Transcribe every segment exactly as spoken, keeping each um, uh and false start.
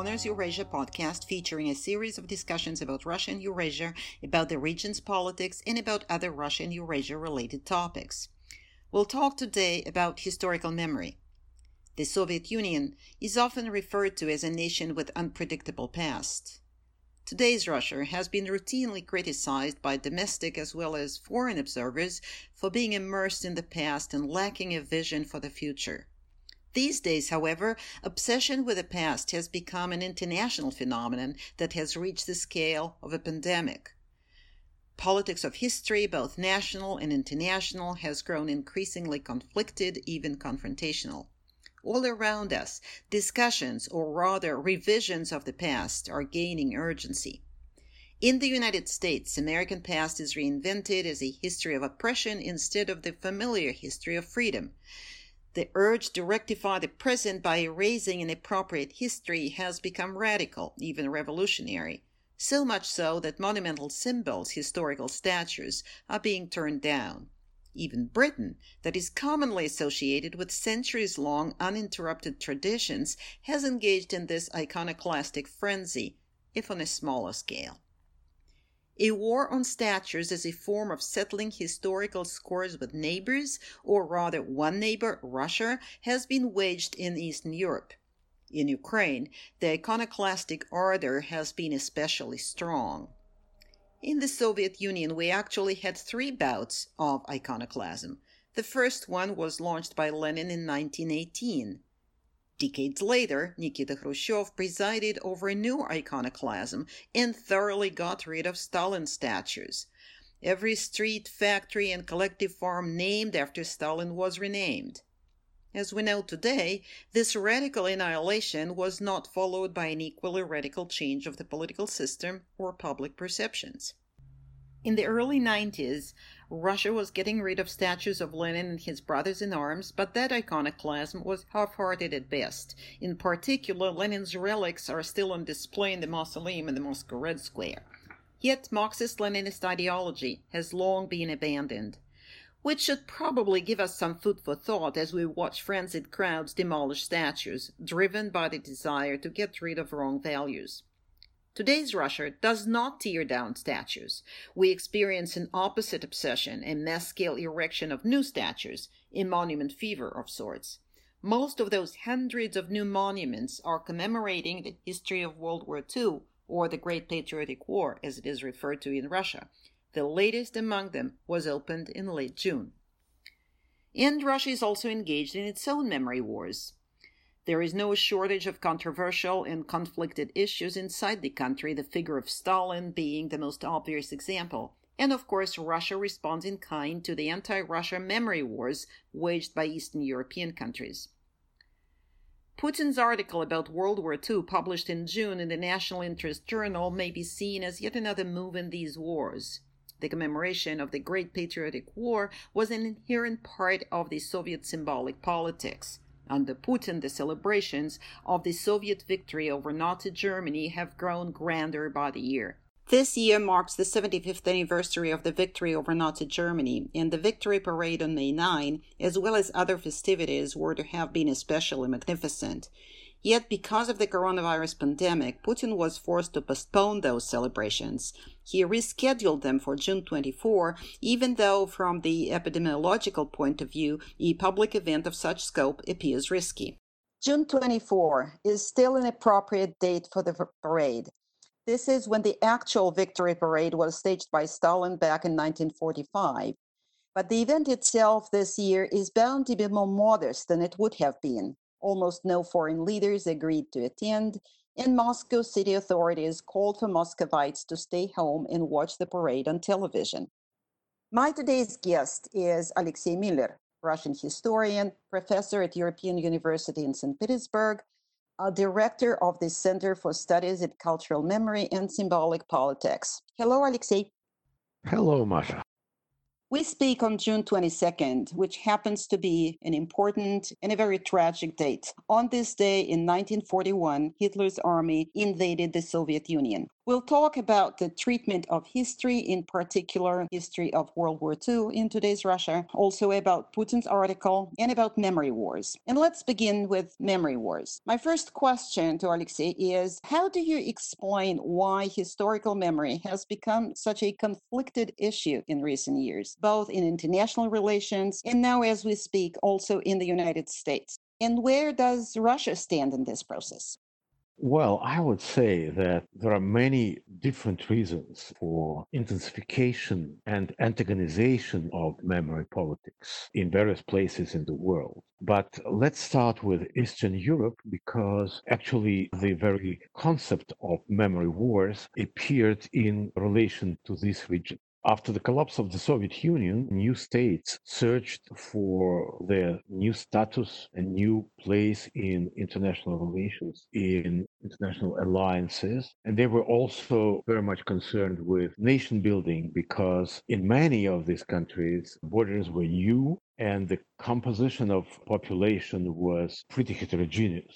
Corners Eurasia podcast, featuring a series of discussions about Russian Eurasia, about the region's politics, and about other Russian Eurasia-related topics. We'll talk today about historical memory. The Soviet Union is often referred to as a nation with unpredictable past. Today's Russia has been routinely criticized by domestic as well as foreign observers for being immersed in the past and lacking a vision for the future. These days, however, obsession with the past has become an international phenomenon that has reached the scale of a pandemic. Politics of history, both national and international, has grown increasingly conflicted, even confrontational. All around us, discussions, or rather revisions of the past, are gaining urgency. In the United States, American past is reinvented as a history of oppression instead of the familiar history of freedom. The urge to rectify the present by erasing an appropriate history has become radical, even revolutionary, so much so that monumental symbols, historical statues, are being turned down. Even Britain, that is commonly associated with centuries-long uninterrupted traditions, has engaged in this iconoclastic frenzy, if on a smaller scale. A war on statues as a form of settling historical scores with neighbors, or rather one neighbor, Russia, has been waged in Eastern Europe. In Ukraine, the iconoclastic ardor has been especially strong. In the Soviet Union, we actually had three bouts of iconoclasm. The first one was launched by Lenin in nineteen eighteen. Decades later, Nikita Khrushchev presided over a new iconoclasm and thoroughly got rid of Stalin statues. Every street, factory, and collective farm named after Stalin was renamed. As we know today, this radical annihilation was not followed by an equally radical change of the political system or public perceptions. In the early nineties, Russia was getting rid of statues of Lenin and his brothers in arms, but that iconoclasm was half-hearted at best. In particular, Lenin's relics are still on display in the mausoleum in the Moscow Red Square. Yet Marxist-Leninist ideology has long been abandoned, which should probably give us some food for thought as we watch frenzied crowds demolish statues, driven by the desire to get rid of wrong values. Today's Russia does not tear down statues. We experience an opposite obsession, a mass-scale erection of new statues, a monument fever of sorts. Most of those hundreds of new monuments are commemorating the history of World War Two, or the Great Patriotic War, as it is referred to in Russia. The latest among them was opened in late June. And Russia is also engaged in its own memory wars. There is no shortage of controversial and conflicted issues inside the country, the figure of Stalin being the most obvious example. And of course, Russia responds in kind to the anti-Russia memory wars waged by Eastern European countries. Putin's article about World War Two, published in June in the National Interest journal, may be seen as yet another move in these wars. The commemoration of the Great Patriotic War was an inherent part of the Soviet symbolic politics. Under Putin, the celebrations of the Soviet victory over Nazi Germany have grown grander by the year. This year marks the seventy-fifth anniversary of the victory over Nazi Germany, and the victory parade on May ninth, as well as other festivities, were to have been especially magnificent. Yet, because of the coronavirus pandemic, Putin was forced to postpone those celebrations. He rescheduled them for June twenty-fourth, even though, from the epidemiological point of view, a public event of such scope appears risky. June twenty-fourth is still an appropriate date for the parade. This is when the actual victory parade was staged by Stalin back in nineteen forty-five. But the event itself this year is bound to be more modest than it would have been. Almost no foreign leaders agreed to attend, and Moscow city authorities called for Moscovites to stay home and watch the parade on television. My today's guest is Alexei Miller, Russian historian, professor at European University in Saint Petersburg, a director of the Center for Studies in Cultural Memory and Symbolic Politics. Hello, Alexei. Hello, Masha. We speak on June twenty-second, which happens to be an important and a very tragic date. On this day in nineteen forty-one, Hitler's army invaded the Soviet Union. We'll talk about the treatment of history, in particular, history of World War Two in today's Russia, also about Putin's article, and about memory wars. And let's begin with memory wars. My first question to Alexei is, how do you explain why historical memory has become such a conflicted issue in recent years, both in international relations and now, as we speak, also in the United States? And where does Russia stand in this process? Well, I would say that there are many different reasons for intensification and antagonization of memory politics in various places in the world. But let's start with Eastern Europe, because actually the very concept of memory wars appeared in relation to this region. After the collapse of the Soviet Union, new states searched for their new status and new place in international relations, in international alliances. And they were also very much concerned with nation building, because in many of these countries, borders were new and the composition of population was pretty heterogeneous.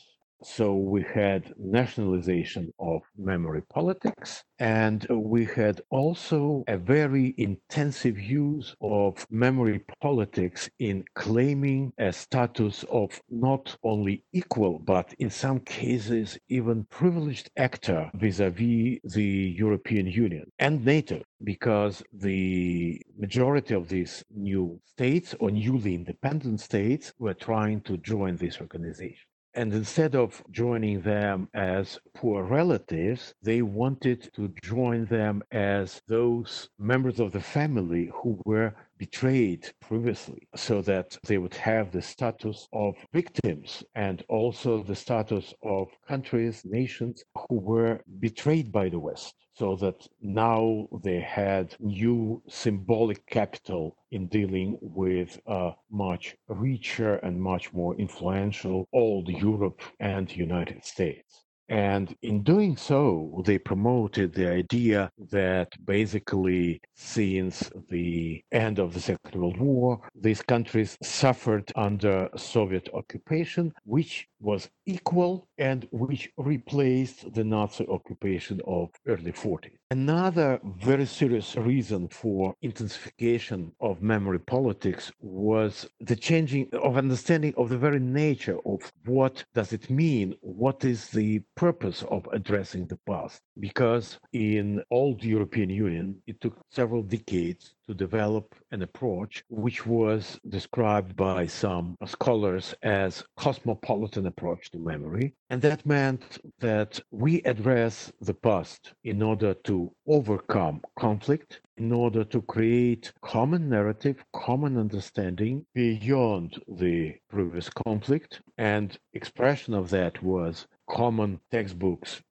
So we had nationalization of memory politics, and we had also a very intensive use of memory politics in claiming a status of not only equal, but in some cases even privileged actor vis-a-vis the European Union and NATO, because the majority of these new states or newly independent states were trying to join this organization. And instead of joining them as poor relatives, they wanted to join them as those members of the family who were betrayed previously, so that they would have the status of victims and also the status of countries, nations who were betrayed by the West, so that now they had new symbolic capital in dealing with a much richer and much more influential old Europe and United States. And in doing so, they promoted the idea that basically since the end of the Second World War, these countries suffered under Soviet occupation, which was equal and which replaced the Nazi occupation of early forties. Another very serious reason for intensification of memory politics was the changing of understanding of the very nature of what does it mean, what is the purpose of addressing the past. Because in old European Union, it took several decades to develop an approach which was described by some scholars as cosmopolitan approach to memory. And that meant that we address the past in order to overcome conflict, in order to create common narrative, common understanding beyond the previous conflict. And expression of that was common textbooks,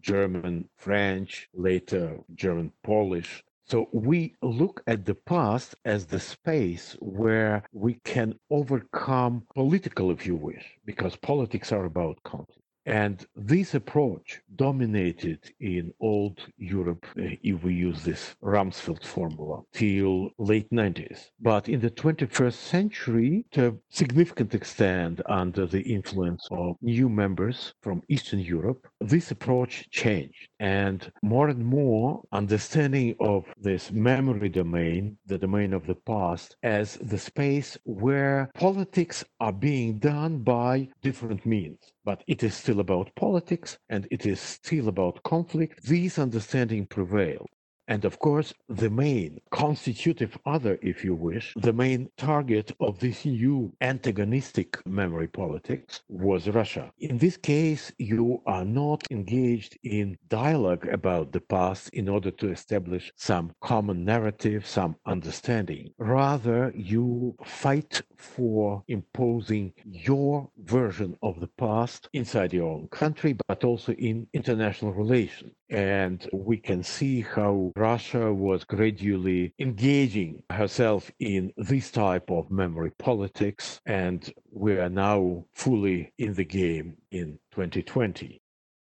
German, French, later German, Polish. So we look at the past as the space where we can overcome political, if you wish, because politics are about conflict. And this approach dominated in old Europe, if we use this Rumsfeld formula, till late nineties. But in the twenty-first century, to a significant extent under the influence of new members from Eastern Europe, this approach changed. And more and more understanding of this memory domain, the domain of the past, as the space where politics are being done by different means. But it is still about politics, and it is still about conflict. These understanding prevailed. And of course, the main constitutive other, if you wish, the main target of this new antagonistic memory politics was Russia. In this case, you are not engaged in dialogue about the past in order to establish some common narrative, some understanding. Rather, you fight for imposing your version of the past inside your own country, but also in international relations. And we can see how Russia was gradually engaging herself in this type of memory politics, and we are now fully in the game in twenty twenty.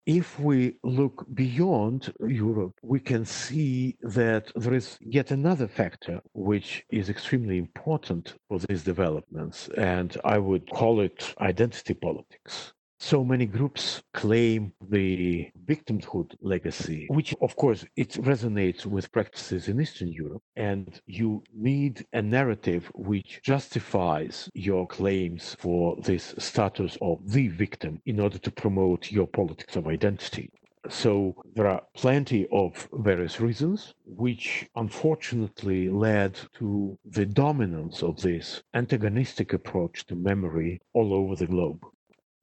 If we look beyond Europe, we can see that there is yet another factor which is extremely important for these developments, and I would call it identity politics. so many groups claim the victimhood legacy, which, of course, it resonates with practices in Eastern Europe. And you need a narrative which justifies your claims for this status of the victim in order to promote your politics of identity. So there are plenty of various reasons which unfortunately led to the dominance of this antagonistic approach to memory all over the globe.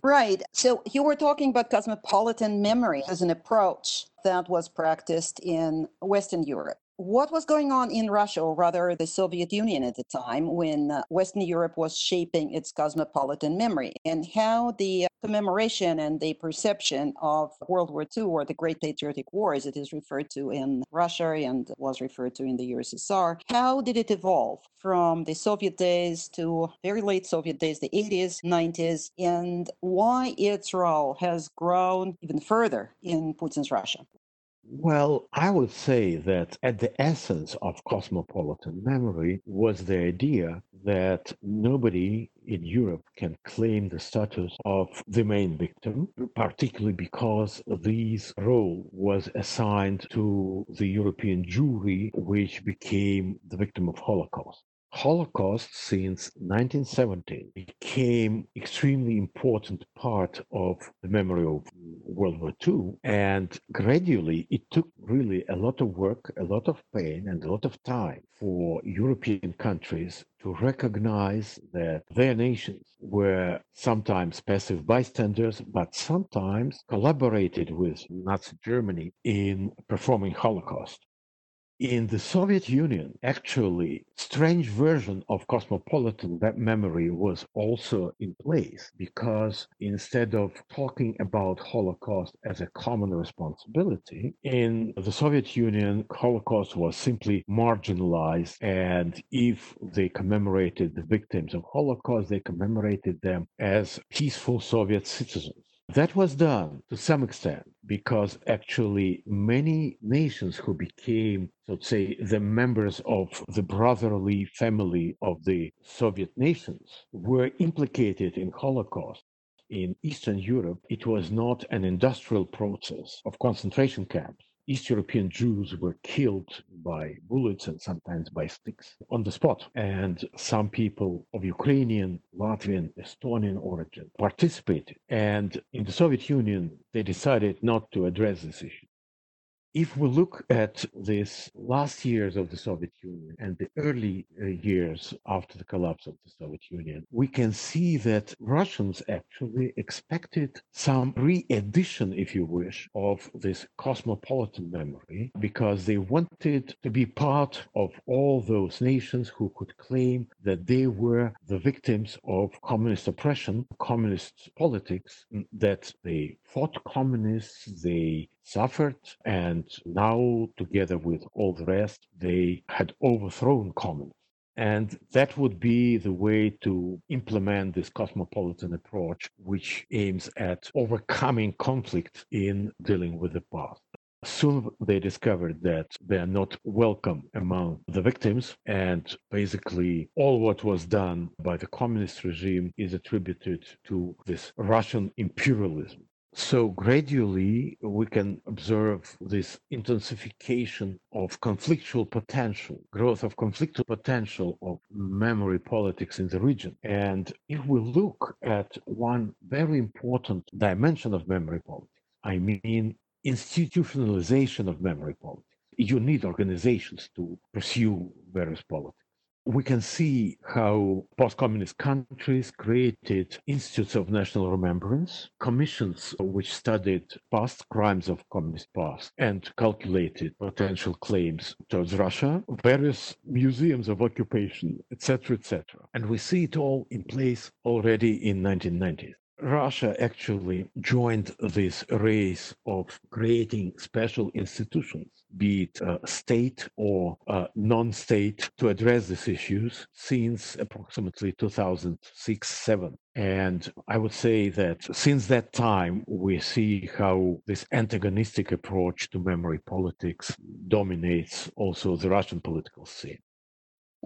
Right. So you were talking about cosmopolitan memory as an approach that was practiced in Western Europe. What was going on in Russia, or rather the Soviet Union at the time, when Western Europe was shaping its cosmopolitan memory, and how the commemoration and the perception of World War Two, or the Great Patriotic War as it is referred to in Russia and was referred to in the U S S R, how did it evolve from the Soviet days to very late Soviet days, the eighties, nineties, and why its role has grown even further in Putin's Russia? Well, I would say that at the essence of cosmopolitan memory was the idea that nobody in Europe can claim the status of the main victim, particularly because this role was assigned to the European Jewry, which became the victim of Holocaust. Holocaust, since nineteen seventeen, became extremely important part of the memory of World War Two, and gradually it took really a lot of work, a lot of pain, and a lot of time for European countries to recognize that their nations were sometimes passive bystanders, but sometimes collaborated with Nazi Germany in performing Holocaust. In the Soviet Union, actually, strange version of cosmopolitan memory was also in place, because instead of talking about Holocaust as a common responsibility, in the Soviet Union, Holocaust was simply marginalized. And if they commemorated the victims of Holocaust, they commemorated them as peaceful Soviet citizens. That was done to some extent because actually many nations who became, so to say, the members of the brotherly family of the Soviet nations were implicated in Holocaust. In Eastern Europe, it was not an industrial process of concentration camps. East European Jews were killed by bullets and sometimes by sticks on the spot. And some people of Ukrainian, Latvian, Estonian origin participated. And in the Soviet Union, they decided not to address this issue. If we look at this last years of the Soviet Union and the early years after the collapse of the Soviet Union, we can see that Russians actually expected some re-edition, if you wish, of this cosmopolitan memory, because they wanted to be part of all those nations who could claim that they were the victims of communist oppression, communist politics, that they fought communists, they suffered, and now, together with all the rest, they had overthrown communism. And that would be the way to implement this cosmopolitan approach, which aims at overcoming conflict in dealing with the past. Soon they discovered that they are not welcome among the victims, and basically all what was done by the communist regime is attributed to this Russian imperialism. So gradually, we can observe this intensification of conflictual potential, growth of conflictual potential of memory politics in the region. And if we look at one very important dimension of memory politics, I mean institutionalization of memory politics. You need organizations to pursue various politics. We can see how post-communist countries created institutes of national remembrance, commissions which studied past crimes of communist past and calculated potential claims towards Russia, various museums of occupation, et cetera, et cetera. And we see it all in place already in nineteen nineties. Russia actually joined this race of creating special institutions, be it uh, state or uh, non-state, to address these issues since approximately two thousand six to two thousand seven. And I would say that since that time, we see how this antagonistic approach to memory politics dominates also the Russian political scene.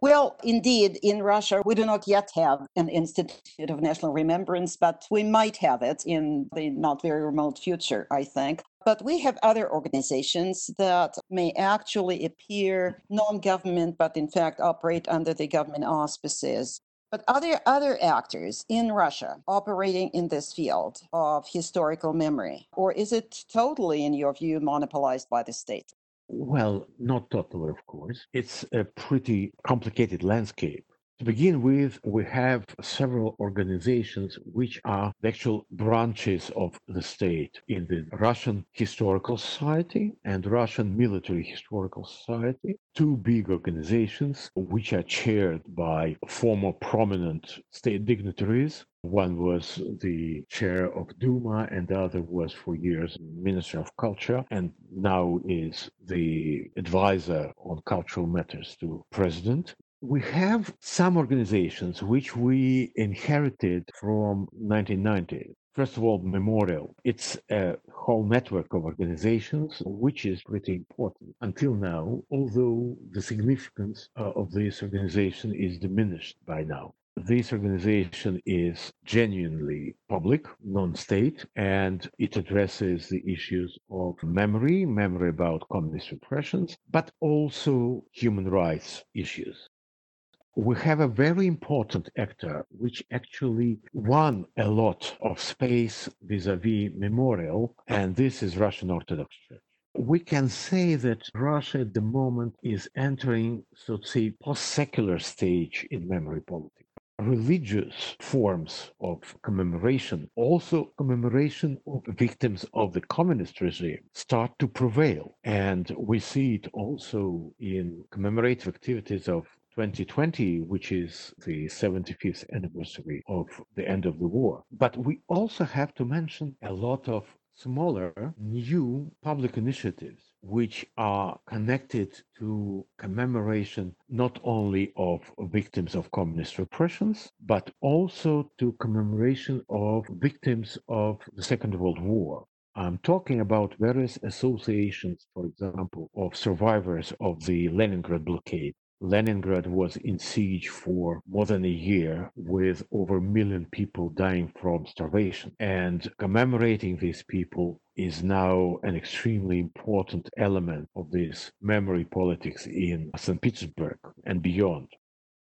Well, indeed, in Russia, we do not yet have an Institute of National Remembrance, but we might have it in the not very remote future, I think. But we have other organizations that may actually appear non-government, but in fact operate under the government auspices. But other other actors in Russia operating in this field of historical memory, or is it totally, in your view, monopolized by the state? Well, not totally, of course. It's a pretty complicated landscape. To begin with, we have several organizations which are the actual branches of the state in the Russian Historical Society and Russian Military Historical Society, two big organizations which are chaired by former prominent state dignitaries. One was the chair of Duma, and the other was for years Minister of Culture, and now is the advisor on cultural matters to President. We have some organizations which we inherited from nineteen ninety. First of all, Memorial. It's a whole network of organizations, which is pretty important until now, although the significance of this organization is diminished by now. This organization is genuinely public, non-state, and it addresses the issues of memory, memory about communist repressions, but also human rights issues. We have a very important actor, which actually won a lot of space vis-a-vis Memorial, and this is Russian Orthodox Church. We can say that Russia at the moment is entering, so to say, post-secular stage in memory politics. Religious forms of commemoration, also commemoration of victims of the communist regime, start to prevail. And we see it also in commemorative activities of twenty twenty, which is the seventy-fifth anniversary of the end of the war. But we also have to mention a lot of smaller, new public initiatives which are connected to commemoration not only of victims of communist repressions, but also to commemoration of victims of the Second World War. I'm talking about various associations, for example, of survivors of the Leningrad blockade. Leningrad was in siege for more than a year with over a million people dying from starvation. And commemorating these people is now an extremely important element of this memory politics in Saint Petersburg and beyond.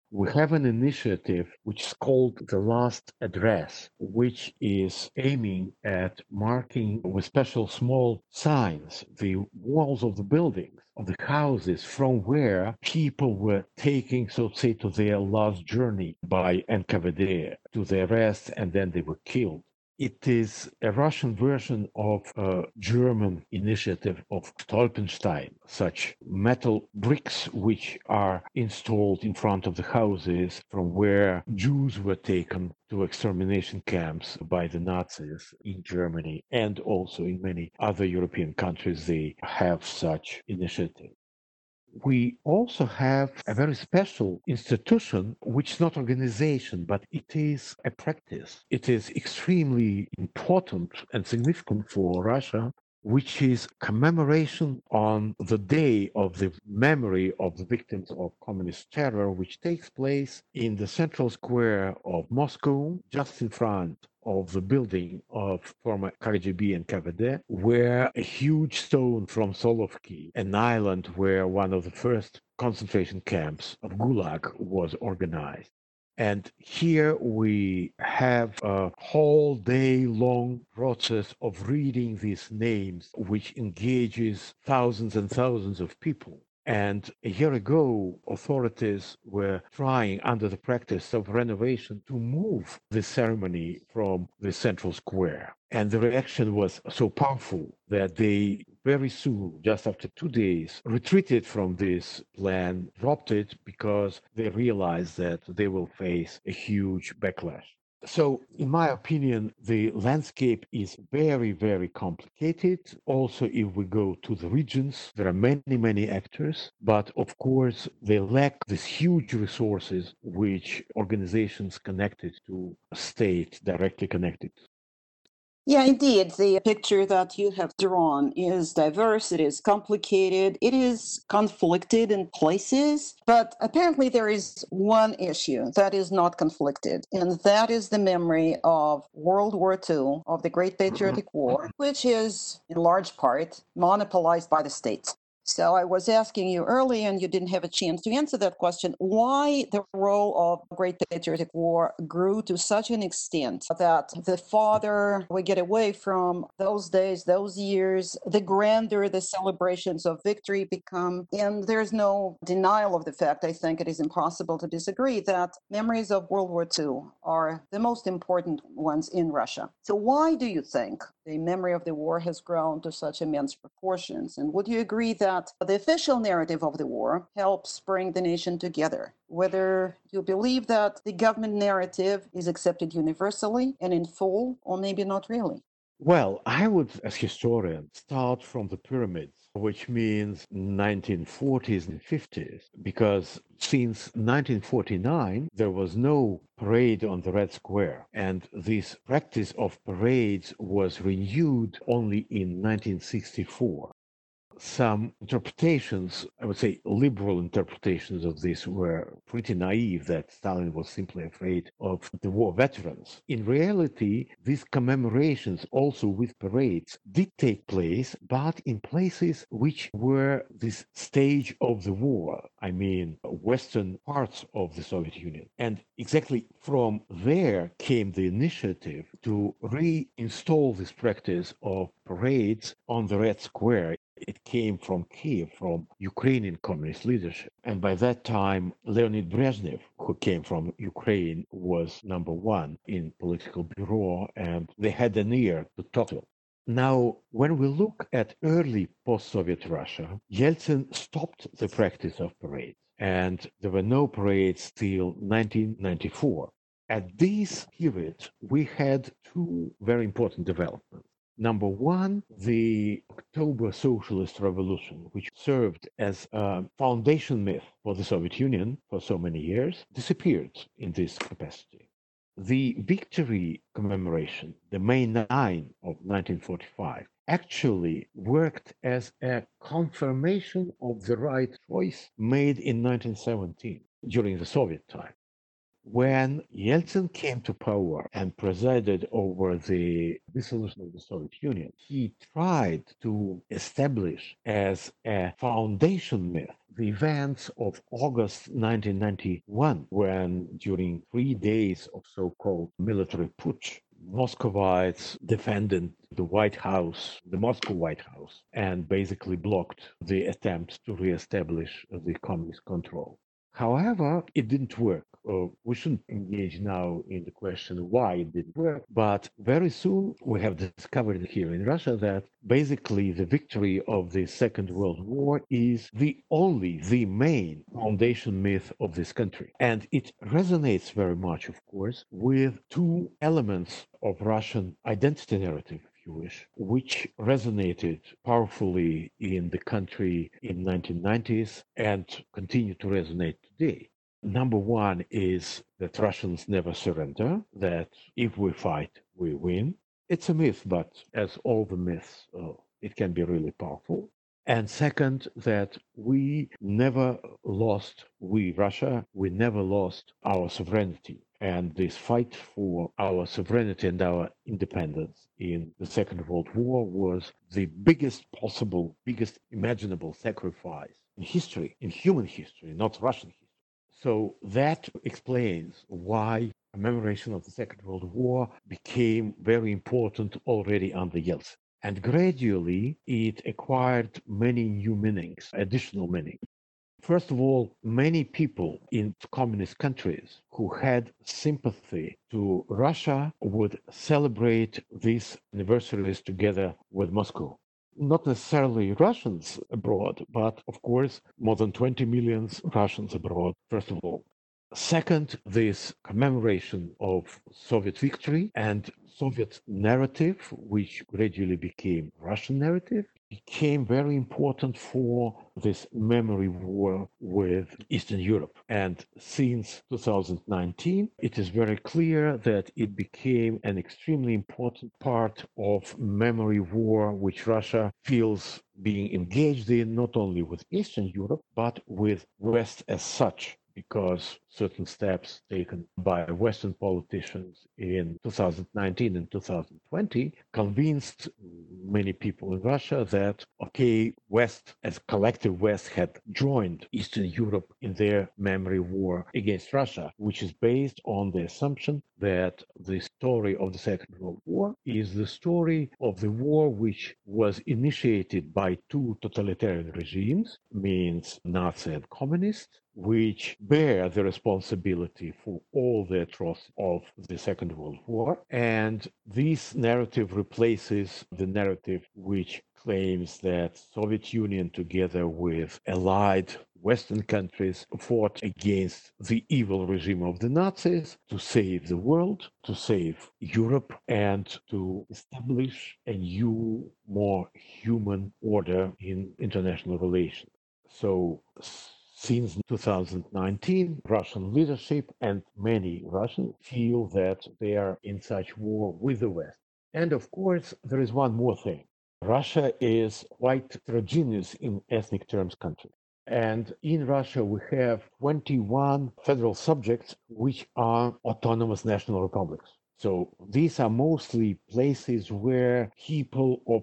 We have an initiative which is called The Last Address, which is aiming at marking with special small signs the walls of the buildings, of the houses from where people were taking, so to say, to their last journey by N K V D, to their arrest, and then they were killed. It is a Russian version of a German initiative of Stolpersteine, such metal bricks which are installed in front of the houses from where Jews were taken to extermination camps by the Nazis in Germany, and also in many other European countries they have such initiatives. We also have a very special institution, which is not organization, but it is a practice. It is extremely important and significant for Russia, which is commemoration on the day of the memory of the victims of communist terror, which takes place in the central square of Moscow, just in front of the building of former K G B and K V D, where a huge stone from Solovki, an island where one of the first concentration camps of Gulag was organized. And here we have a whole day-long process of reading these names, which engages thousands and thousands of people. And a year ago, authorities were trying, under the practice of renovation, to move the ceremony from the central square. And the reaction was so powerful that they very soon, just after two days, retreated from this plan, dropped it, because they realized that they will face a huge backlash. So, in my opinion, the landscape is very, very complicated. Also, if we go to the regions, there are many, many actors, but of course, they lack these huge resources which organizations connected to state directly connected. Yeah, indeed. The picture that you have drawn is diverse, it is complicated, it is conflicted in places, but apparently there is one issue that is not conflicted, and that is the memory of World War Two, of the Great Patriotic War, which is in large part monopolized by the states. So I was asking you earlier, and you didn't have a chance to answer that question, why the role of the Great Patriotic War grew to such an extent that the farther we get away from those days, those years, the grander the celebrations of victory become. And there's no denial of the fact, I think it is impossible to disagree, that memories of World War Two are the most important ones in Russia. So why do you think the memory of the war has grown to such immense proportions? And would you agree that the official narrative of the war helps bring the nation together, whether you believe that the government narrative is accepted universally and in full, or maybe not really? Well, I would, as historian, start from the pyramids, which means nineteen forties and fifties, because since nineteen forty-nine, there was no parade on the Red Square, and this practice of parades was renewed only in nineteen sixty-four. Some interpretations, I would say liberal interpretations of this, were pretty naive that Stalin was simply afraid of the war veterans. In reality, these commemorations, also with parades, did take place, but in places which were this stage of the war, I mean western parts of the Soviet Union. And exactly from there came the initiative to reinstall this practice of parades on the Red Square. It came from Kiev, from Ukrainian communist leadership. And by that time, Leonid Brezhnev, who came from Ukraine, was number one in political bureau, and they had an ear to talk to. Now, when we look at early post-Soviet Russia, Yeltsin stopped the practice of parades, and there were no parades till nineteen ninety-four. At this period, we had two very important developments. Number one, the October Socialist Revolution, which served as a foundation myth for the Soviet Union for so many years, disappeared in this capacity. The victory commemoration, the May ninth of nineteen forty-five, actually worked as a confirmation of the right choice made in nineteen seventeen during the Soviet time. When Yeltsin came to power and presided over the dissolution of the Soviet Union, he tried to establish as a foundation myth the events of August nineteen ninety-one, when during three days of so-called military putsch, Moscovites defended the White House, the Moscow White House, and basically blocked the attempt to reestablish the communist control. However, it didn't work. Uh, we shouldn't engage now in the question why it didn't work, but very soon we have discovered here in Russia that basically the victory of the Second World War is the only, the main foundation myth of this country. And it resonates very much, of course, with two elements of Russian identity narrative, if you wish, which resonated powerfully in the country in the nineteen nineties and continue to resonate today. Number one is that Russians never surrender, that if we fight, we win. It's a myth, but as all the myths, uh, it can be really powerful. And second, that we never lost, we Russia, we never lost our sovereignty. And this fight for our sovereignty and our independence in the Second World War was the biggest possible, biggest imaginable sacrifice in history, in human history, not Russian history. So that explains why commemoration of the Second World War became very important already under Yeltsin. And gradually, it acquired many new meanings, additional meanings. First of all, many people in communist countries who had sympathy to Russia would celebrate these anniversaries together with Moscow. Not necessarily Russians abroad, but of course, more than twenty million Russians abroad, first of all. Second, this commemoration of Soviet victory and Soviet narrative, which gradually became Russian narrative, became very important for this memory war with Eastern Europe. And since two thousand nineteen, it is very clear that it became an extremely important part of memory war, which Russia feels being engaged in, not only with Eastern Europe, but with West as such, because certain steps taken by Western politicians in two thousand nineteen and two thousand twenty convinced many people in Russia that, okay, West, as collective West, had joined Eastern Europe in their memory war against Russia, which is based on the assumption that the story of the Second World War is the story of the war which was initiated by two totalitarian regimes, means Nazi and communist, which bear the responsibility for all the atrocities of the Second World War. And this narrative replaces the narrative which claims that Soviet Union, together with allied Western countries, fought against the evil regime of the Nazis to save the world, to save Europe, and to establish a new, more human order in international relations. So, since two thousand nineteen, Russian leadership and many Russians feel that they are in such war with the West. And of course, there is one more thing. Russia is quite heterogeneous in ethnic terms country. And in Russia, we have twenty-one federal subjects, which are autonomous national republics. So these are mostly places where people of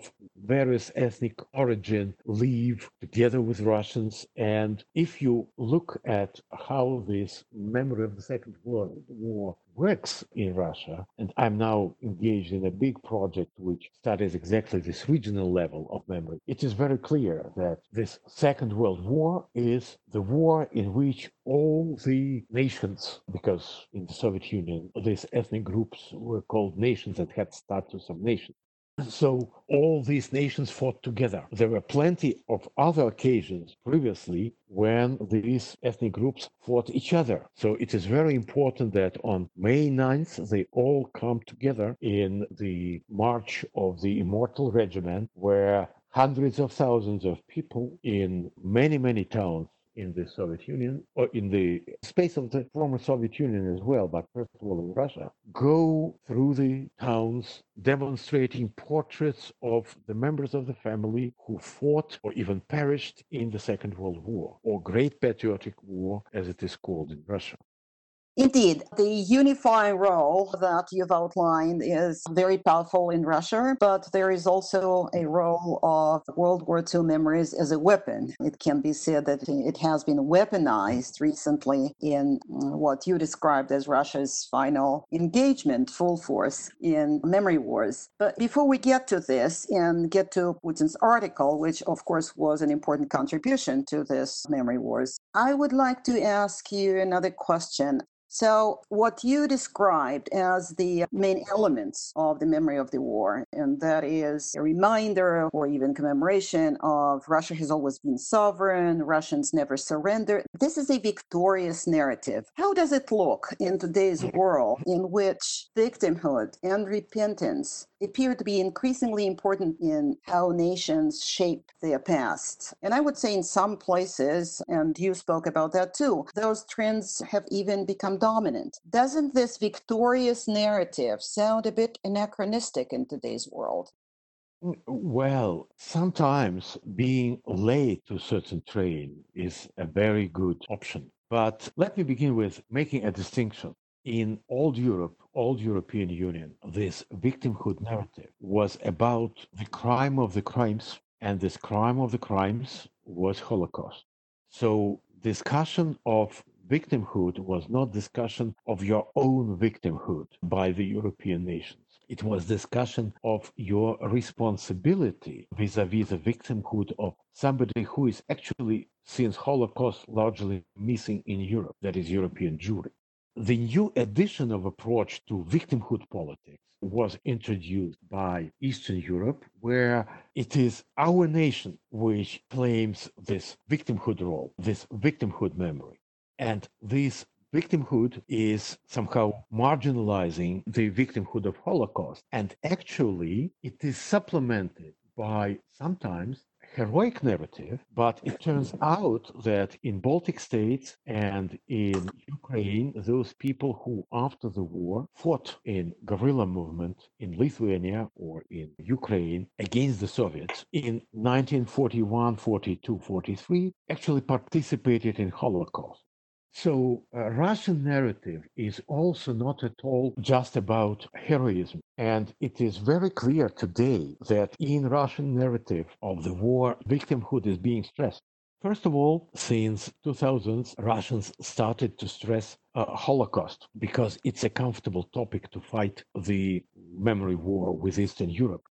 various ethnic origin live together with Russians. And if you look at how this memory of the Second World War works in Russia, and I'm now engaged in a big project which studies exactly this regional level of memory, it is very clear that this Second World War is the war in which all the nations, because in the Soviet Union, these ethnic groups were called nations and had status of nations. So all these nations fought together. There were plenty of other occasions previously when these ethnic groups fought each other. So it is very important that on May ninth, they all come together in the march of the Immortal Regiment, where hundreds of thousands of people in many, many towns in the Soviet Union, or in the space of the former Soviet Union as well, but first of all in Russia, go through the towns demonstrating portraits of the members of the family who fought or even perished in the Second World War, or Great Patriotic War, as it is called in Russia. Indeed, the unifying role that you've outlined is very powerful in Russia, but there is also a role of World War Two memories as a weapon. It can be said that it has been weaponized recently in what you described as Russia's final engagement, full force, in memory wars. But before we get to this and get to Putin's article, which of course was an important contribution to this memory wars, I would like to ask you another question. So what you described as the main elements of the memory of the war, and that is a reminder or even commemoration of Russia has always been sovereign, Russians never surrender. This is a victorious narrative. How does it look in today's world in which victimhood and repentance appear to be increasingly important in how nations shape their past? And I would say in some places, and you spoke about that too, those trends have even become dominant. Doesn't this victorious narrative sound a bit anachronistic in today's world? Well, sometimes being late to a certain train is a very good option. But let me begin with making a distinction. In old Europe, old European Union, this victimhood narrative was about the crime of the crimes, and this crime of the crimes was Holocaust. So discussion of victimhood was not discussion of your own victimhood by the European nations. It was discussion of your responsibility vis-à-vis the victimhood of somebody who is actually, since Holocaust, largely missing in Europe, that is European Jewry. The new addition of approach to victimhood politics was introduced by Eastern Europe, where it is our nation which claims this victimhood role, this victimhood memory. And this victimhood is somehow marginalizing the victimhood of Holocaust. And actually, it is supplemented by sometimes heroic narrative, but it turns out that in Baltic states and in Ukraine, those people who after the war fought in guerrilla movement in Lithuania or in Ukraine against the Soviets in nineteen forty-one, forty-two, forty-three actually participated in Holocaust. So uh, Russian narrative is also not at all just about heroism. And it is very clear today that in Russian narrative of the war, victimhood is being stressed. First of all, since two thousands, Russians started to stress uh, Holocaust because it's a comfortable topic to fight the memory war with Eastern Europe.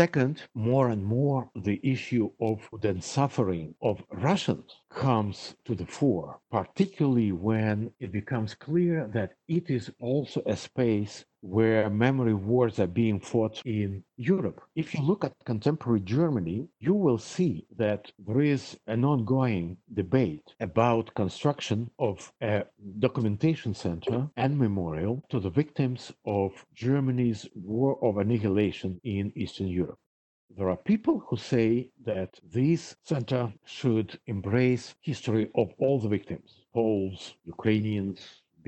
Second, more and more, the issue of the suffering of Russians comes to the fore, particularly when it becomes clear that it is also a space where memory wars are being fought in Europe. If you look at contemporary Germany, you will see that there is an ongoing debate about construction of a documentation center and memorial to the victims of Germany's war of annihilation in Eastern Europe. There are people who say that this center should embrace history of all the victims, Poles, Ukrainians,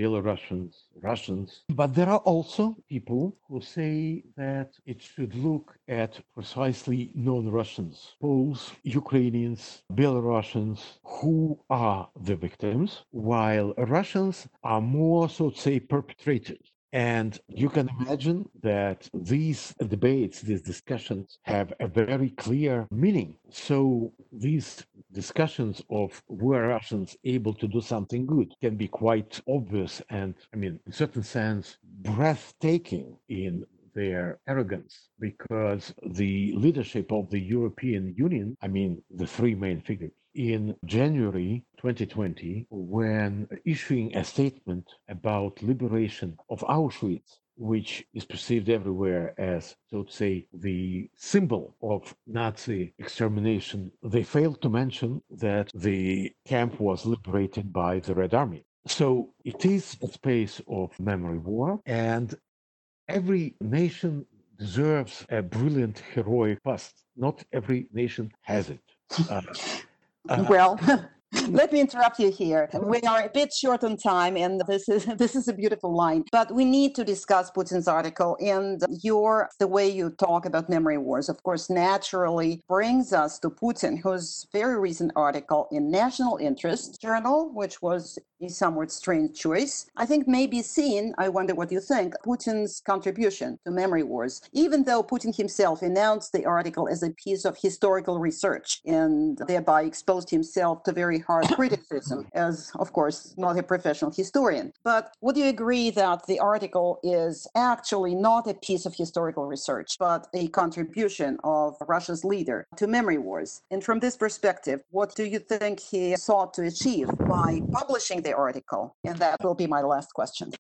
Belarusians, Russians. But there are also people who say that it should look at precisely non-Russians, Poles, Ukrainians, Belarusians, who are the victims, while Russians are more, so to say, perpetrators. And you can imagine that these debates, these discussions have a very clear meaning. So these discussions of were Russians able to do something good can be quite obvious and, I mean, in a certain sense, breathtaking in their arrogance, because the leadership of the European Union, I mean, the three main figures, in January twenty twenty, when issuing a statement about liberation of Auschwitz, which is perceived everywhere as, so to say, the symbol of Nazi extermination, they failed to mention that the camp was liberated by the Red Army. So it is a space of memory war, and every nation deserves a brilliant, heroic past. Not every nation has it. Uh, uh, well, let me interrupt you here. We are a bit short on time, and this is this is a beautiful line. But we need to discuss Putin's article, and your the way you talk about memory wars, of course, naturally brings us to Putin, whose very recent article in National Interest journal, which was a somewhat strange choice, I think may be seen, I wonder what you think, Putin's contribution to memory wars, even though Putin himself announced the article as a piece of historical research and thereby exposed himself to very hard criticism as, of course, not a professional historian. But would you agree that the article is actually not a piece of historical research, but a contribution of Russia's leader to memory wars? And from this perspective, what do you think he sought to achieve by publishing the article? And that will be my last question.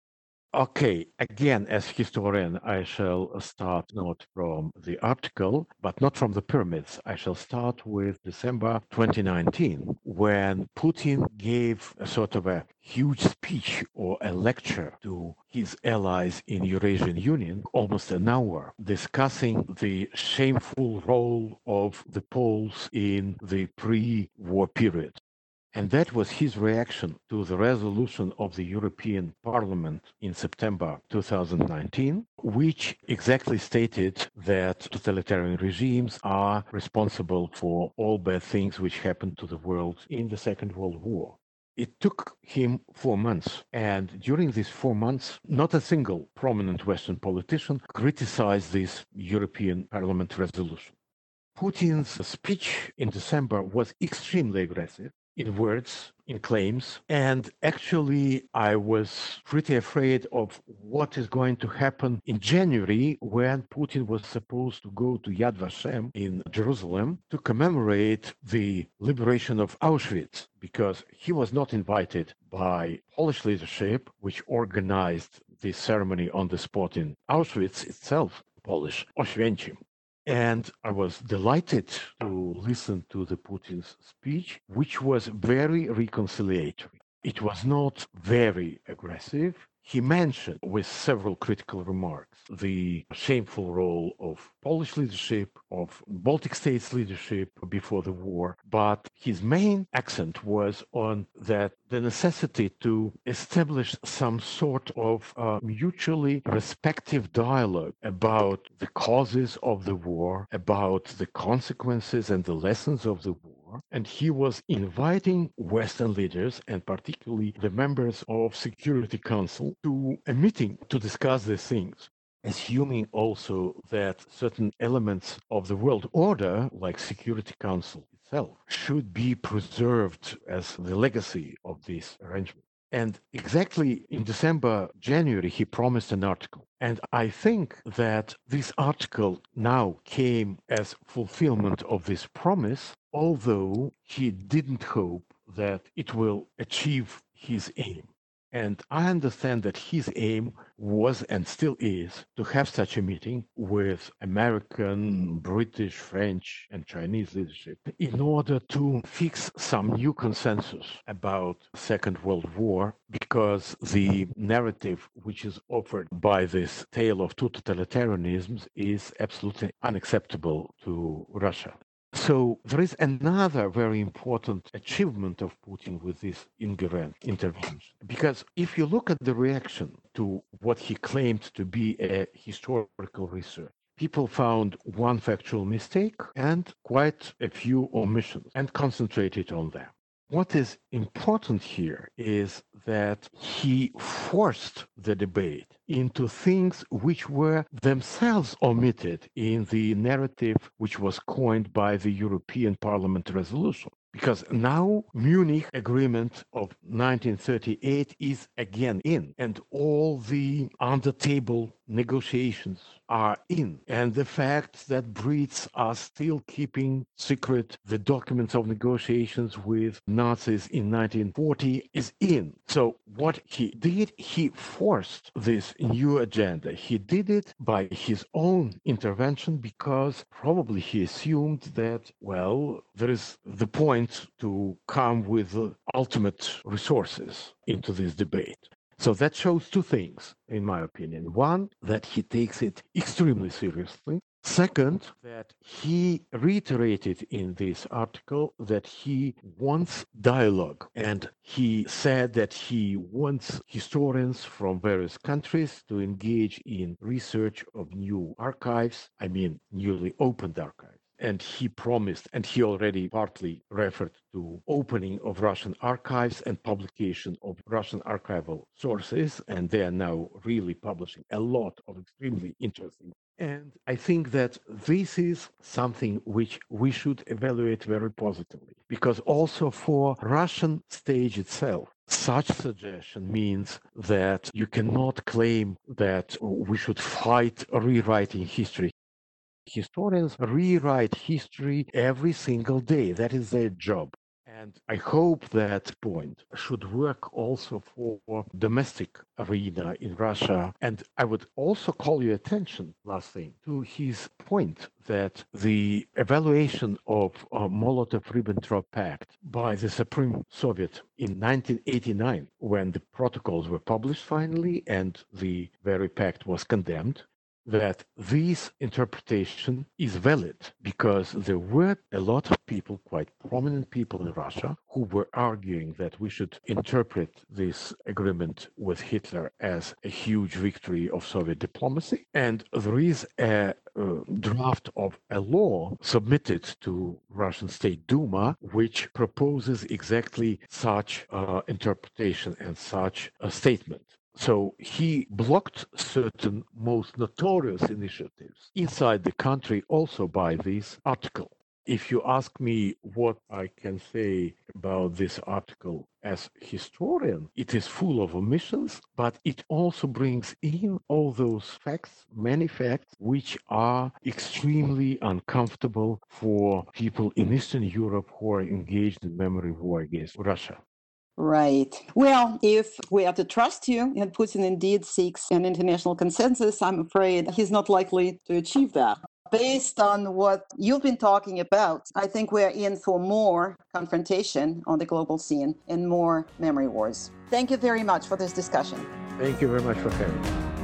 Okay, again, as historian, I shall start not from the article, but not from the pyramids. I shall start with December twenty nineteen, when Putin gave a sort of a huge speech or a lecture to his allies in Eurasian Union, almost an hour, discussing the shameful role of the Poles in the pre-war period. And that was his reaction to the resolution of the European Parliament in September twenty nineteen, which exactly stated that totalitarian regimes are responsible for all bad things which happened to the world in the Second World War. It took him four months, and during these four months, not a single prominent Western politician criticized this European Parliament resolution. Putin's speech in December was extremely aggressive, in words, in claims, and actually I was pretty afraid of what is going to happen in January, when Putin was supposed to go to Yad Vashem in Jerusalem to commemorate the liberation of Auschwitz, because he was not invited by Polish leadership, which organized the ceremony on the spot in Auschwitz itself, Polish Oświęcim. And I was delighted to listen to the Putin's speech, which was very reconciliatory. It was not very aggressive. He mentioned, with several critical remarks, the shameful role of Polish leadership, of Baltic states leadership before the war, but his main accent was on that the necessity to establish some sort of uh, mutually respective dialogue about the causes of the war, about the consequences and the lessons of the war. And he was inviting Western leaders, and particularly the members of Security Council, to a meeting to discuss these things, assuming also that certain elements of the world order, like Security Council itself, should be preserved as the legacy of this arrangement. And exactly in December, January, he promised an article. And I think that this article now came as fulfillment of this promise, although he didn't hope that it will achieve his aim. And I understand that his aim was and still is to have such a meeting with American, British, French, and Chinese leadership in order to fix some new consensus about the Second World War, because the narrative which is offered by this tale of two totalitarianisms is absolutely unacceptable to Russia. So there is another very important achievement of Putin with this intervention, because if you look at the reaction to what he claimed to be a historical research, people found one factual mistake and quite a few omissions and concentrated on them. What is important here is that he forced the debate into things which were themselves omitted in the narrative which was coined by the European Parliament resolution. Because now Munich Agreement of nineteen thirty-eight is again in, and all the under-table negotiations are in. And the fact that Brits are still keeping secret the documents of negotiations with Nazis in nineteen forty is in. So what he did, he forced this new agenda. He did it by his own intervention because probably he assumed that, well, there is the point to come with ultimate resources into this debate. So that shows two things, in my opinion. One, that he takes it extremely seriously. Second, that he reiterated in this article that he wants dialogue. And he said that he wants historians from various countries to engage in research of new archives, I mean, newly opened archives. And he promised, and he already partly referred to opening of Russian archives and publication of Russian archival sources, and they are now really publishing a lot of extremely interesting. And I think that this is something which we should evaluate very positively, because also for Russian stage itself, such suggestion means that you cannot claim that we should fight rewriting history. Historians rewrite history every single day. That is their job. And I hope that point should work also for domestic arena in Russia. And I would also call your attention, last thing, to his point that the evaluation of uh, Molotov-Ribbentrop Pact by the Supreme Soviet in nineteen eighty-nine, when the protocols were published finally and the very pact was condemned, that this interpretation is valid, because there were a lot of people, quite prominent people in Russia, who were arguing that we should interpret this agreement with Hitler as a huge victory of Soviet diplomacy. And there is a Uh, draft of a law submitted to Russian State Duma, which proposes exactly such uh, interpretation and such a statement. So he blocked certain most notorious initiatives inside the country also by this article. If you ask me what I can say about this article as historian, it is full of omissions, but it also brings in all those facts, many facts, which are extremely uncomfortable for people in Eastern Europe who are engaged in memory war against Russia. Right. Well, if we are to trust you, and Putin indeed seeks an international consensus, I'm afraid he's not likely to achieve that. Based on what you've been talking about, I think we're in for more confrontation on the global scene and more memory wars. Thank you very much for this discussion. Thank you very much for having me.